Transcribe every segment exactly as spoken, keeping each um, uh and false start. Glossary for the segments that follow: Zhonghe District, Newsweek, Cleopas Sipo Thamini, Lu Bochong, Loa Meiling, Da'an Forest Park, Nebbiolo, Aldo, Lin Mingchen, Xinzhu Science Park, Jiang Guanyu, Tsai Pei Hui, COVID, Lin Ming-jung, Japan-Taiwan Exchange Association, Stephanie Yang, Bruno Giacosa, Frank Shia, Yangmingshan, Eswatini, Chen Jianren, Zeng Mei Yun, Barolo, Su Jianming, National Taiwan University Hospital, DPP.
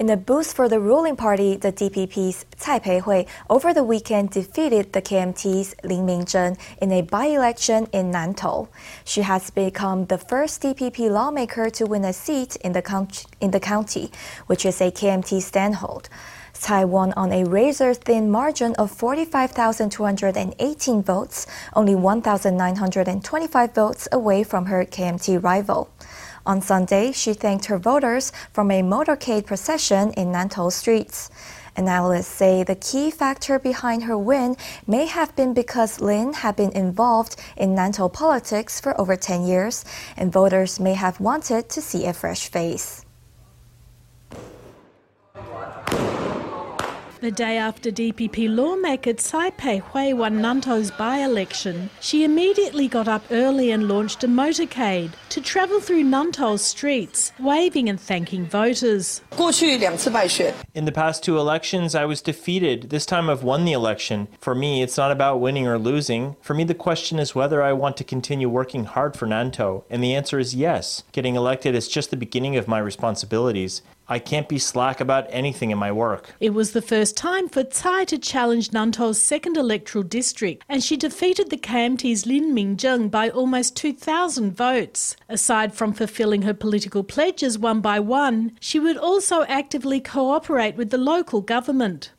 In a boost for the ruling party, the D P P's Tsai Pei Hui over the weekend defeated the K M T's Lin Mingchen in a by-election in Nantou. She has become the first D P P lawmaker to win a seat in the, country, in the county, which is a K M T standhold. Tsai won on a razor-thin margin of forty-five thousand two hundred eighteen votes, only one thousand nine hundred twenty-five votes away from her K M T rival. On Sunday, she thanked her voters from a motorcade procession in Nantou streets. Analysts say the key factor behind her win may have been because Lin had been involved in Nantou politics for over ten years, and voters may have wanted to see a fresh face. The day after D P P lawmaker Tsai Pei Hui won Nantou's by-election, she immediately got up early and launched a motorcade to travel through Nantou's streets, waving and thanking voters. In the past two elections, I was defeated. This time I've won the election. For me, it's not about winning or losing. For me, the question is whether I want to continue working hard for Nantou, and the answer is yes. Getting elected is just the beginning of my responsibilities. I can't be slack about anything in my work. It was the first time for Tsai to challenge Nantou's second electoral district, and she defeated the K M T's Lin Ming-jung by almost two thousand votes. Aside from fulfilling her political pledges one by one, she would also actively cooperate with the local government.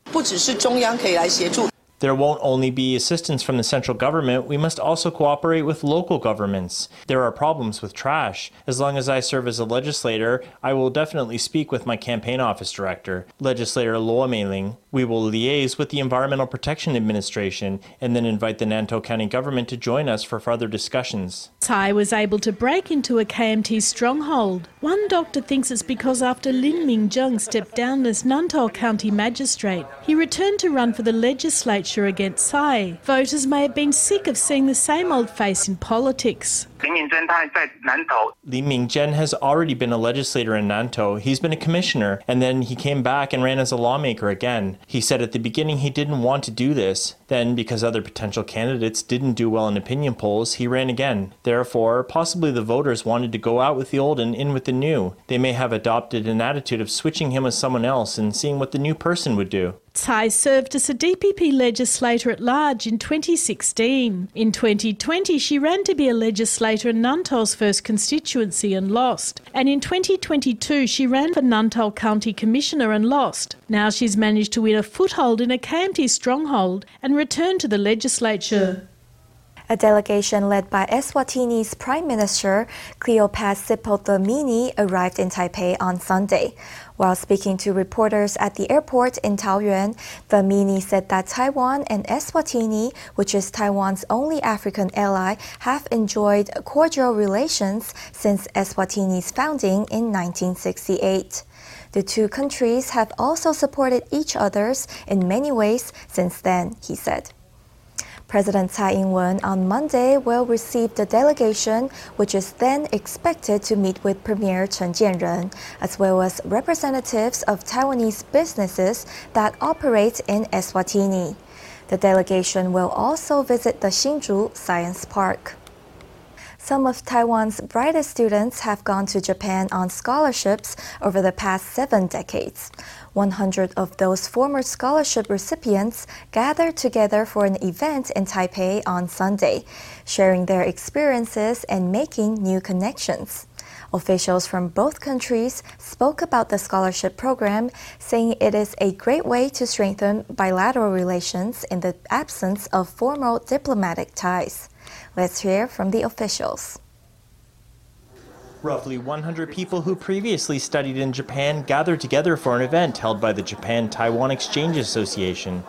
There won't only be assistance from the central government, we must also cooperate with local governments. There are problems with trash. As long as I serve as a legislator, I will definitely speak with my campaign office director, Legislator Loa Meiling. We will liaise with the Environmental Protection Administration and then invite the Nantou County government to join us for further discussions. Tsai was able to break into a K M T stronghold. One doctor thinks it's because after Lin Ming-jung stepped down as Nantou County magistrate, he returned to run for the legislature against Tsai. Voters may have been sick of seeing the same old face in politics. Li Mingchen has already been a legislator in Nantou. He's been a commissioner, and then he came back and ran as a lawmaker again. He said at the beginning he didn't want to do this. Then, because other potential candidates didn't do well in opinion polls, he ran again. Therefore, possibly the voters wanted to go out with the old and in with the new. They may have adopted an attitude of switching him with someone else and seeing what the new person would do. Tsai served as a D P P legislator at large in twenty sixteen. In twenty twenty, she ran to be a legislator in Nantou's first constituency and lost. And in twenty twenty-two, she ran for Nantou County Commissioner and lost. Now she's managed to win a foothold in a K M T stronghold and returned to the legislature. A delegation led by Eswatini's Prime Minister, Cleopas Sipo Thamini, arrived in Taipei on Sunday. While speaking to reporters at the airport in Taoyuan, Thamini said that Taiwan and Eswatini, which is Taiwan's only African ally, have enjoyed cordial relations since Eswatini's founding in nineteen sixty-eight. The two countries have also supported each other in many ways since then, he said. President Tsai Ing-wen on Monday will receive the delegation, which is then expected to meet with Premier Chen Jianren, as well as representatives of Taiwanese businesses that operate in Eswatini. The delegation will also visit the Xinzhu Science Park. Some of Taiwan's brightest students have gone to Japan on scholarships over the past seven decades. one hundred of those former scholarship recipients gathered together for an event in Taipei on Sunday, sharing their experiences and making new connections. Officials from both countries spoke about the scholarship program, saying it is a great way to strengthen bilateral relations in the absence of formal diplomatic ties. Let's hear from the officials. Roughly one hundred people who previously studied in Japan gathered together for an event held by the Japan-Taiwan Exchange Association.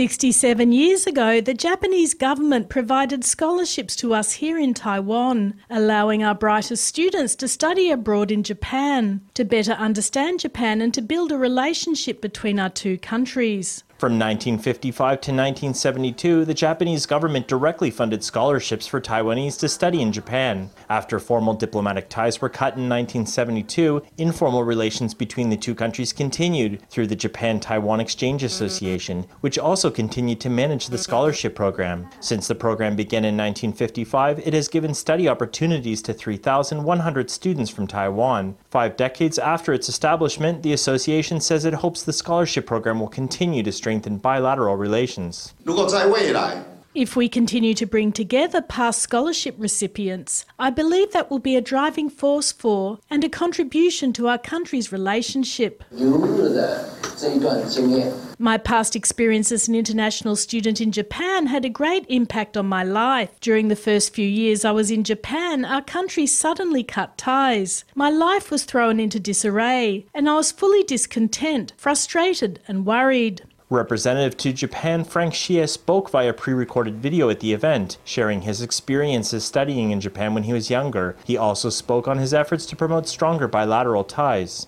sixty-seven years ago, the Japanese government provided scholarships to us here in Taiwan, allowing our brightest students to study abroad in Japan, to better understand Japan and to build a relationship between our two countries. From nineteen fifty-five to nineteen seventy-two, the Japanese government directly funded scholarships for Taiwanese to study in Japan. After formal diplomatic ties were cut in nineteen seventy-two, informal relations between the two countries continued through the Japan-Taiwan Exchange Association, which also continued to manage the scholarship program. Since the program began in nineteen fifty-five, it has given study opportunities to three thousand one hundred students from Taiwan. Five decades after its establishment, the association says it hopes the scholarship program will continue to strengthen and bilateral relations. If we continue to bring together past scholarship recipients, I believe that will be a driving force for and a contribution to our country's relationship. My past experience as an international student in Japan had a great impact on my life. During the first few years I was in Japan, our country suddenly cut ties. My life was thrown into disarray, and I was fully discontent, frustrated and worried. Representative to Japan Frank Shia spoke via pre-recorded video at the event, sharing his experiences studying in Japan when he was younger. He also spoke on his efforts to promote stronger bilateral ties.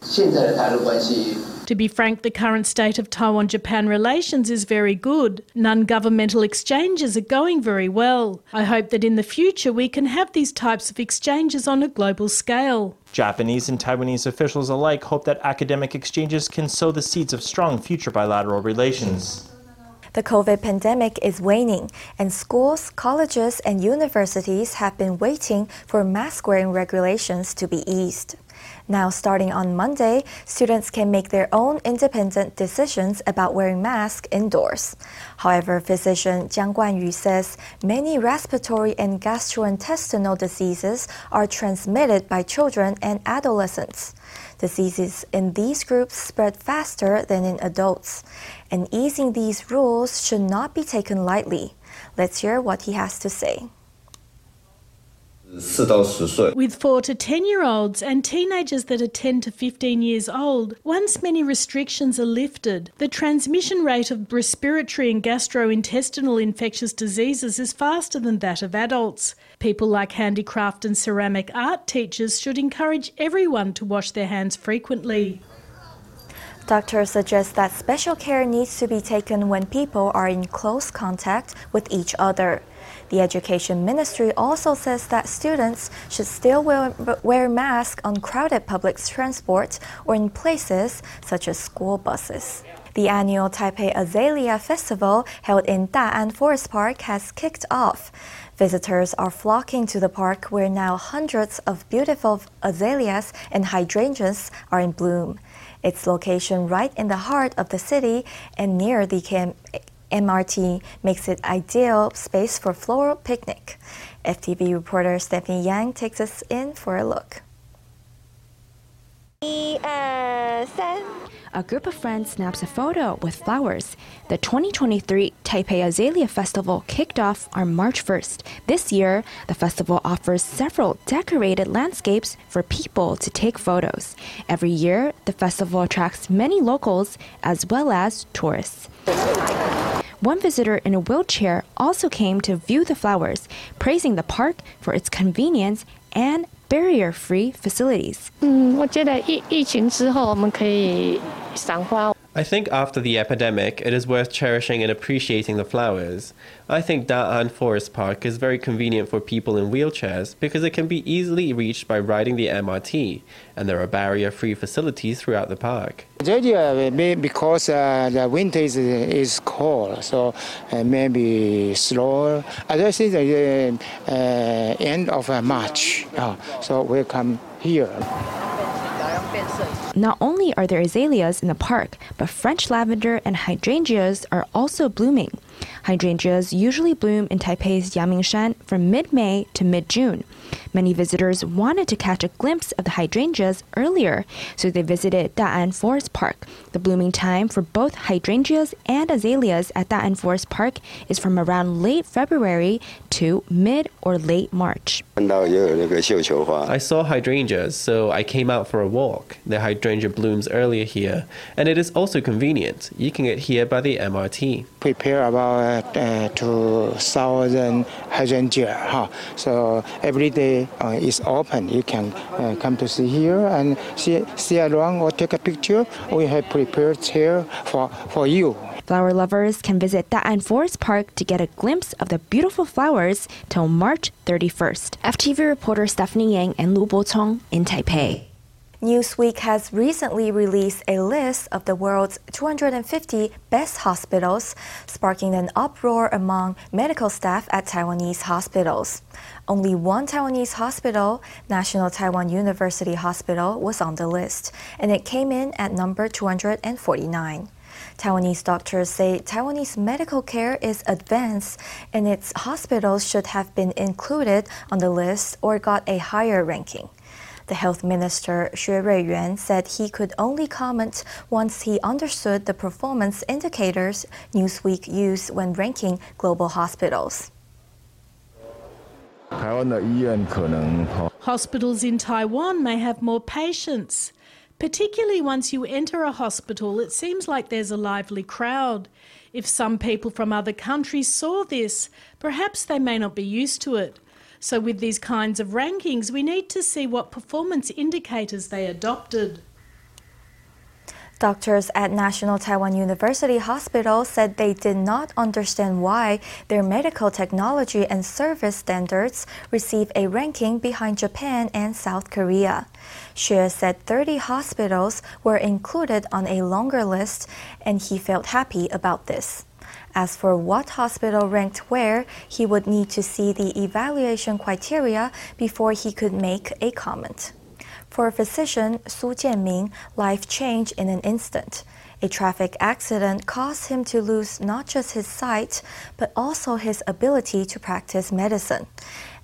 To be frank, the current state of Taiwan-Japan relations is very good. Non-governmental exchanges are going very well. I hope that in the future we can have these types of exchanges on a global scale. Japanese and Taiwanese officials alike hope that academic exchanges can sow the seeds of strong future bilateral relations. The COVID pandemic is waning, and schools, colleges, and universities have been waiting for mask-wearing regulations to be eased. Now, starting on Monday, students can make their own independent decisions about wearing masks indoors. However, physician Jiang Guanyu says many respiratory and gastrointestinal diseases are transmitted by children and adolescents. Diseases in these groups spread faster than in adults, and easing these rules should not be taken lightly. Let's hear what he has to say. With four to ten-year-olds and teenagers that are ten to fifteen years old, once many restrictions are lifted, the transmission rate of respiratory and gastrointestinal infectious diseases is faster than that of adults. People like handicraft and ceramic art teachers should encourage everyone to wash their hands frequently. Doctors suggest that special care needs to be taken when people are in close contact with each other. The Education Ministry also says that students should still wear, wear masks on crowded public transport or in places such as school buses. The annual Taipei Azalea Festival held in Da'an Forest Park has kicked off. Visitors are flocking to the park where now hundreds of beautiful azaleas and hydrangeas are in bloom. Its location right in the heart of the city and near the K M T makes it ideal space for floral picnic. F T V reporter Stephanie Yang takes us in for a look. A group of friends snaps a photo with flowers. The twenty twenty-three Taipei Azalea Festival kicked off on March first. This year, the festival offers several decorated landscapes for people to take photos. Every year, the festival attracts many locals as well as tourists. One visitor in a wheelchair also came to view the flowers, praising the park for its convenience and barrier-free facilities. I think after the epidemic, it is worth cherishing and appreciating the flowers. I think Da'an Forest Park is very convenient for people in wheelchairs because it can be easily reached by riding the M R T, and there are barrier-free facilities throughout the park. Because uh, the winter is, is cold, so uh, maybe slow. I just think the uh, end of uh, March, oh, so we'll come here. Not only are there azaleas in the park, but French lavender and hydrangeas are also blooming. Hydrangeas usually bloom in Taipei's Yangmingshan from mid-May to mid-June. Many visitors wanted to catch a glimpse of the hydrangeas earlier, so they visited Da'an Forest Park. The blooming time for both hydrangeas and azaleas at Da'an Forest Park is from around late February to mid or late March. I saw hydrangeas, so I came out for a walk. The hydrangea blooms earlier here, and it is also convenient. You can get here by the M R T. Prepare about uh, to two thousand passenger. Huh? So every day uh, is open. You can uh, come to see here and see, see along or take a picture. We have prepared here for, for you. Flower lovers can visit Da'an Forest Park to get a glimpse of the beautiful flowers till March thirty-first. F T V reporter Stephanie Yang and Lu Bochong in Taipei. Newsweek has recently released a list of the world's two hundred fifty best hospitals, sparking an uproar among medical staff at Taiwanese hospitals. Only one Taiwanese hospital, National Taiwan University Hospital, was on the list, and it came in at number two hundred forty-nine. Taiwanese doctors say Taiwanese medical care is advanced and its hospitals should have been included on the list or got a higher ranking. The health minister, Xue Ruiyuan, said he could only comment once he understood the performance indicators Newsweek used when ranking global hospitals. Hospitals in Taiwan may have more patients. Particularly once you enter a hospital, it seems like there's a lively crowd. If some people from other countries saw this, perhaps they may not be used to it. So with these kinds of rankings, we need to see what performance indicators they adopted. Doctors at National Taiwan University Hospital said they did not understand why their medical technology and service standards receive a ranking behind Japan and South Korea. Xue said thirty hospitals were included on a longer list, and he felt happy about this. As for what hospital ranked where, he would need to see the evaluation criteria before he could make a comment. For physician Su Jianming, life changed in an instant. A traffic accident caused him to lose not just his sight, but also his ability to practice medicine,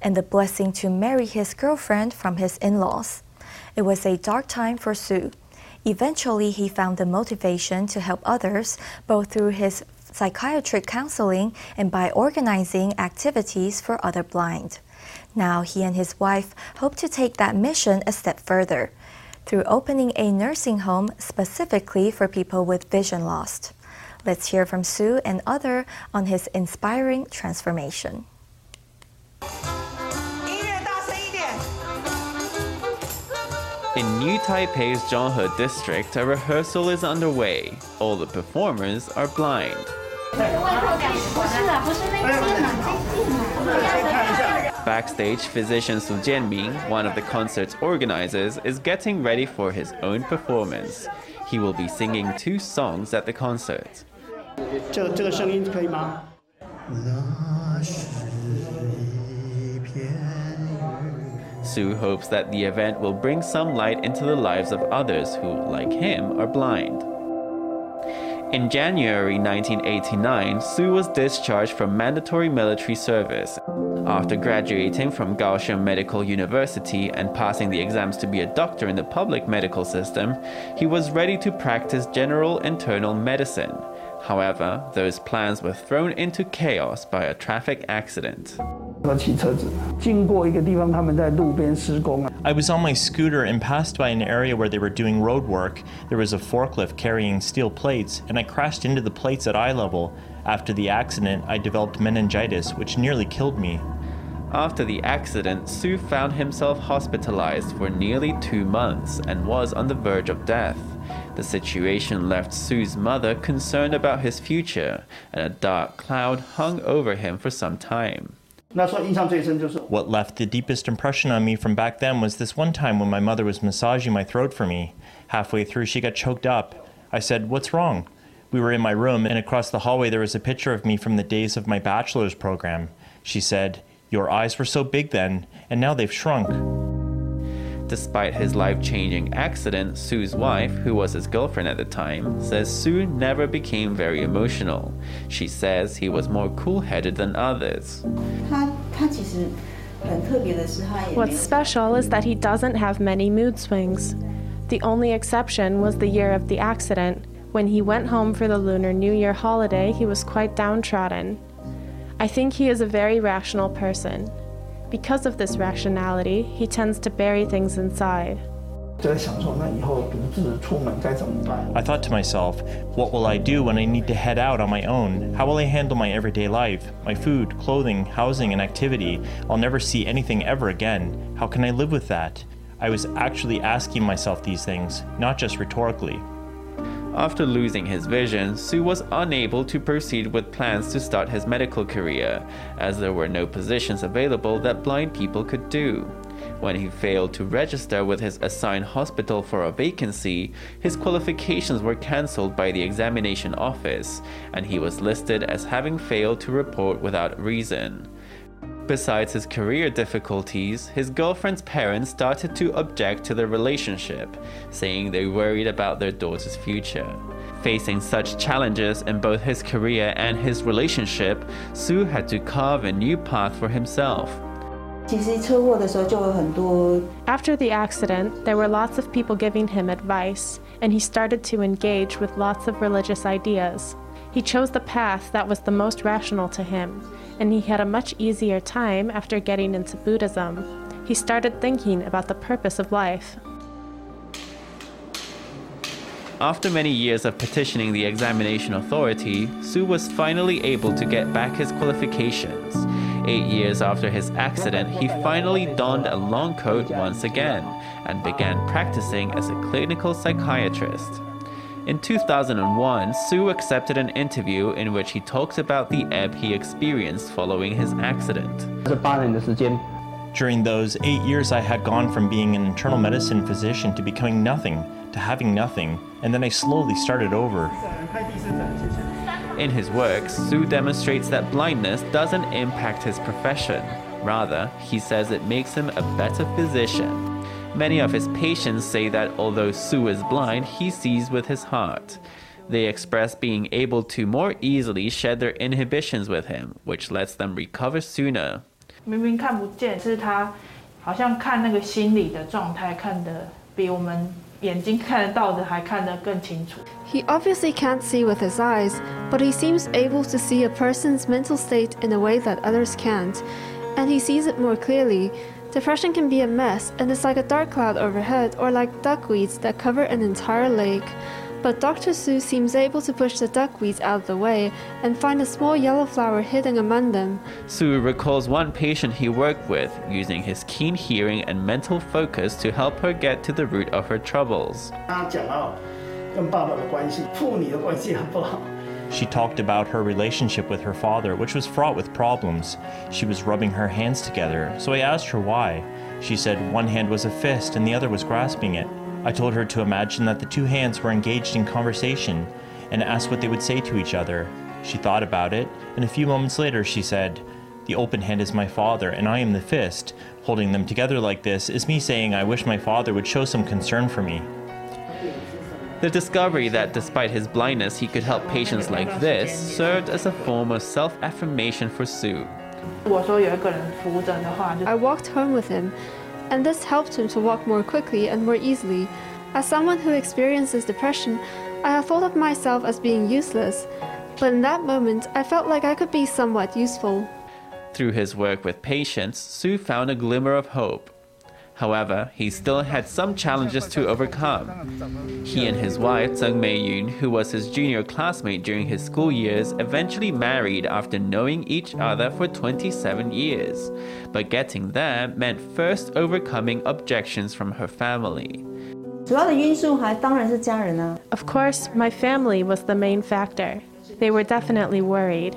and the blessing to marry his girlfriend from his in-laws. It was a dark time for Su. Eventually, he found the motivation to help others, both through his psychiatric counseling and by organizing activities for other blind. Now he and his wife hope to take that mission a step further through opening a nursing home specifically for people with vision loss. Let's hear from Su and other on his inspiring transformation. In New Taipei's Zhonghe District, a rehearsal is underway. All the performers are blind. Backstage, physician Su Jianming, one of the concert's organizers, is getting ready for his own performance. He will be singing two songs at the concert. Su hopes that the event will bring some light into the lives of others who, like him, are blind. In January nineteen eighty-nine, Su was discharged from mandatory military service. After graduating from Kaohsiung Medical University and passing the exams to be a doctor in the public medical system, he was ready to practice general internal medicine. However, those plans were thrown into chaos by a traffic accident. I was on my scooter and passed by an area where they were doing road work. There was a forklift carrying steel plates, and I crashed into the plates at eye level. After the accident, I developed meningitis, which nearly killed me. After the accident, Su found himself hospitalized for nearly two months and was on the verge of death. The situation left Su's mother concerned about his future, and a dark cloud hung over him for some time. What left the deepest impression on me from back then was this one time when my mother was massaging my throat for me. Halfway through, she got choked up. I said, "What's wrong?" We were in my room, and across the hallway there was a picture of me from the days of my bachelor's program. She said, "Your eyes were so big then, and now they've shrunk." Despite his life-changing accident, Su's wife, who was his girlfriend at the time, says Su never became very emotional. She says he was more cool-headed than others. What's special is that he doesn't have many mood swings. The only exception was the year of the accident. When he went home for the Lunar New Year holiday, he was quite downtrodden. I think he is a very rational person. Because of this rationality, he tends to bury things inside. I thought to myself, what will I do when I need to head out on my own? How will I handle my everyday life? My food, clothing, housing, and activity? I'll never see anything ever again. How can I live with that? I was actually asking myself these things, not just rhetorically. After losing his vision, Su was unable to proceed with plans to start his medical career, as there were no positions available that blind people could do. When he failed to register with his assigned hospital for a vacancy, his qualifications were cancelled by the examination office, and he was listed as having failed to report without reason. Besides his career difficulties, his girlfriend's parents started to object to their relationship, saying they worried about their daughter's future. Facing such challenges in both his career and his relationship, Su had to carve a new path for himself. After the accident, there were lots of people giving him advice, and he started to engage with lots of religious ideas. He chose the path that was the most rational to him, and he had a much easier time after getting into Buddhism. He started thinking about the purpose of life. After many years of petitioning the examination authority, Su was finally able to get back his qualifications. Eight years after his accident, he finally donned a long coat once again and began practicing as a clinical psychiatrist. In two thousand one, Su accepted an interview in which he talked about the ebb he experienced following his accident. During those eight years, I had gone from being an internal medicine physician to becoming nothing, to having nothing, and then I slowly started over. In his works, Su demonstrates that blindness doesn't impact his profession. Rather, he says it makes him a better physician. Many of his patients say that although Su is blind, he sees with his heart. They express being able to more easily shed their inhibitions with him, which lets them recover sooner. He obviously can't see with his eyes, but he seems able to see a person's mental state in a way that others can't, and he sees it more clearly. Depression can be a mess, and it's like a dark cloud overhead or like duckweeds that cover an entire lake. But Doctor Su seems able to push the duckweeds out of the way and find a small yellow flower hidden among them. Su recalls one patient he worked with, using his keen hearing and mental focus to help her get to the root of her troubles. She talked about her relationship with her father, which was fraught with problems. She was rubbing her hands together, so I asked her why. She said one hand was a fist and the other was grasping it. I told her to imagine that the two hands were engaged in conversation and asked what they would say to each other. She thought about it, and a few moments later she said, "The open hand is my father and I am the fist. Holding them together like this is me saying I wish my father would show some concern for me." The discovery that despite his blindness he could help patients like this served as a form of self-affirmation for Su. I walked home with him, and this helped him to walk more quickly and more easily. As someone who experiences depression, I have thought of myself as being useless, but in that moment I felt like I could be somewhat useful. Through his work with patients, Su found a glimmer of hope. However, he still had some challenges to overcome. He and his wife, Zeng Mei Yun, who was his junior classmate during his school years, eventually married after knowing each other for twenty-seven years. But getting there meant first overcoming objections from her family. Of course, my family was the main factor. They were definitely worried,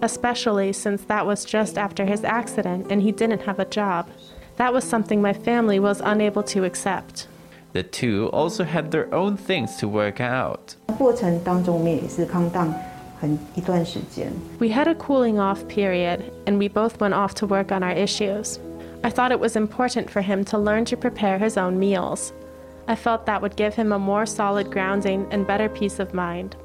especially since that was just after his accident and he didn't have a job. That was something my family was unable to accept. The two also had their own things to work out. We had a cooling off period, and we both went off to work on our issues. I thought it was important for him to learn to prepare his own meals. I felt that would give him a more solid grounding and better peace of mind.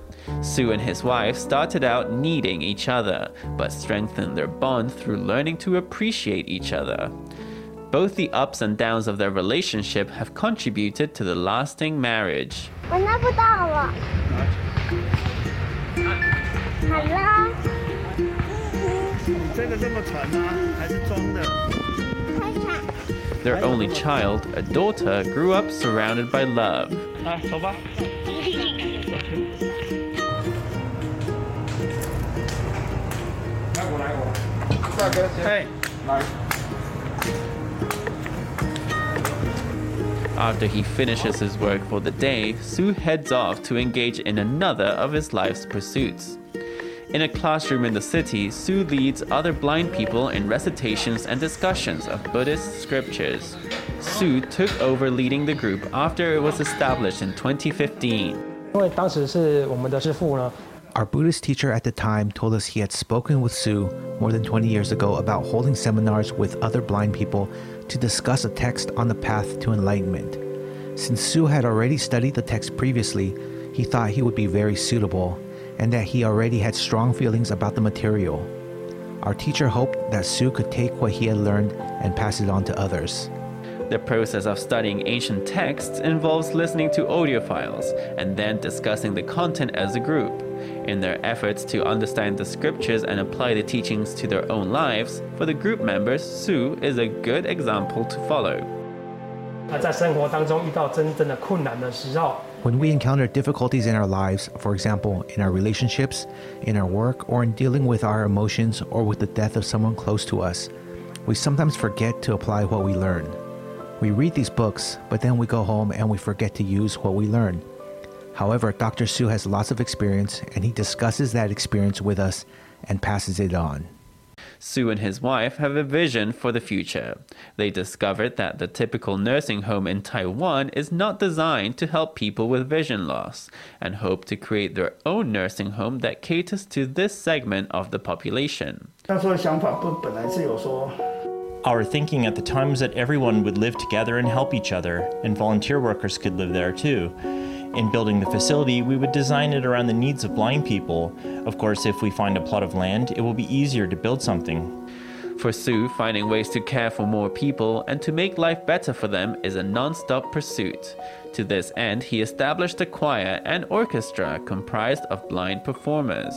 Su and his wife started out needing each other, but strengthened their bond through learning to appreciate each other. Both the ups and downs of their relationship have contributed to the lasting marriage. Their only child, a daughter, grew up surrounded by love. Hey. After he finishes his work for the day, Su heads off to engage in another of his life's pursuits. In a classroom in the city, Su leads other blind people in recitations and discussions of Buddhist scriptures. Su took over leading the group after it was established in twenty fifteen. Our Buddhist teacher at the time told us he had spoken with Su more than twenty years ago about holding seminars with other blind people to discuss a text on the path to enlightenment. Since Su had already studied the text previously, he thought he would be very suitable and that he already had strong feelings about the material. Our teacher hoped that Su could take what he had learned and pass it on to others. The process of studying ancient texts involves listening to audio files and then discussing the content as a group. In their efforts to understand the scriptures and apply the teachings to their own lives, for the group members, Su is a good example to follow. When we encounter difficulties in our lives, for example, in our relationships, in our work, or in dealing with our emotions or with the death of someone close to us, we sometimes forget to apply what we learn. We read these books, but then we go home and we forget to use what we learn. However, Doctor Su has lots of experience, and he discusses that experience with us and passes it on. Su and his wife have a vision for the future. They discovered that the typical nursing home in Taiwan is not designed to help people with vision loss, and hope to create their own nursing home that caters to this segment of the population. Our thinking at the time was that everyone would live together and help each other, and volunteer workers could live there too. In building the facility, we would design it around the needs of blind people. Of course, if we find a plot of land, it will be easier to build something. For Su, finding ways to care for more people and to make life better for them is a non-stop pursuit. To this end, he established a choir and orchestra comprised of blind performers.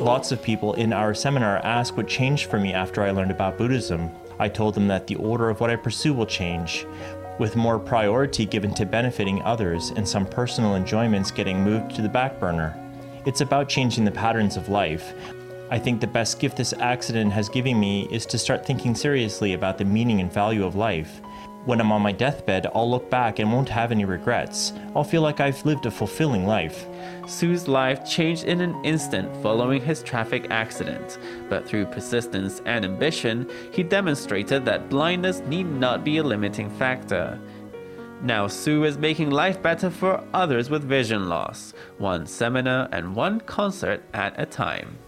Lots of people in our seminar asked what changed for me after I learned about Buddhism. I told them that the order of what I pursue will change, with more priority given to benefiting others and some personal enjoyments getting moved to the back burner. It's about changing the patterns of life. I think the best gift this accident has given me is to start thinking seriously about the meaning and value of life. When I'm on my deathbed, I'll look back and won't have any regrets. I'll feel like I've lived a fulfilling life. Su's life changed in an instant following his traffic accident, but through persistence and ambition, he demonstrated that blindness need not be a limiting factor. Now Su is making life better for others with vision loss, one seminar and one concert at a time.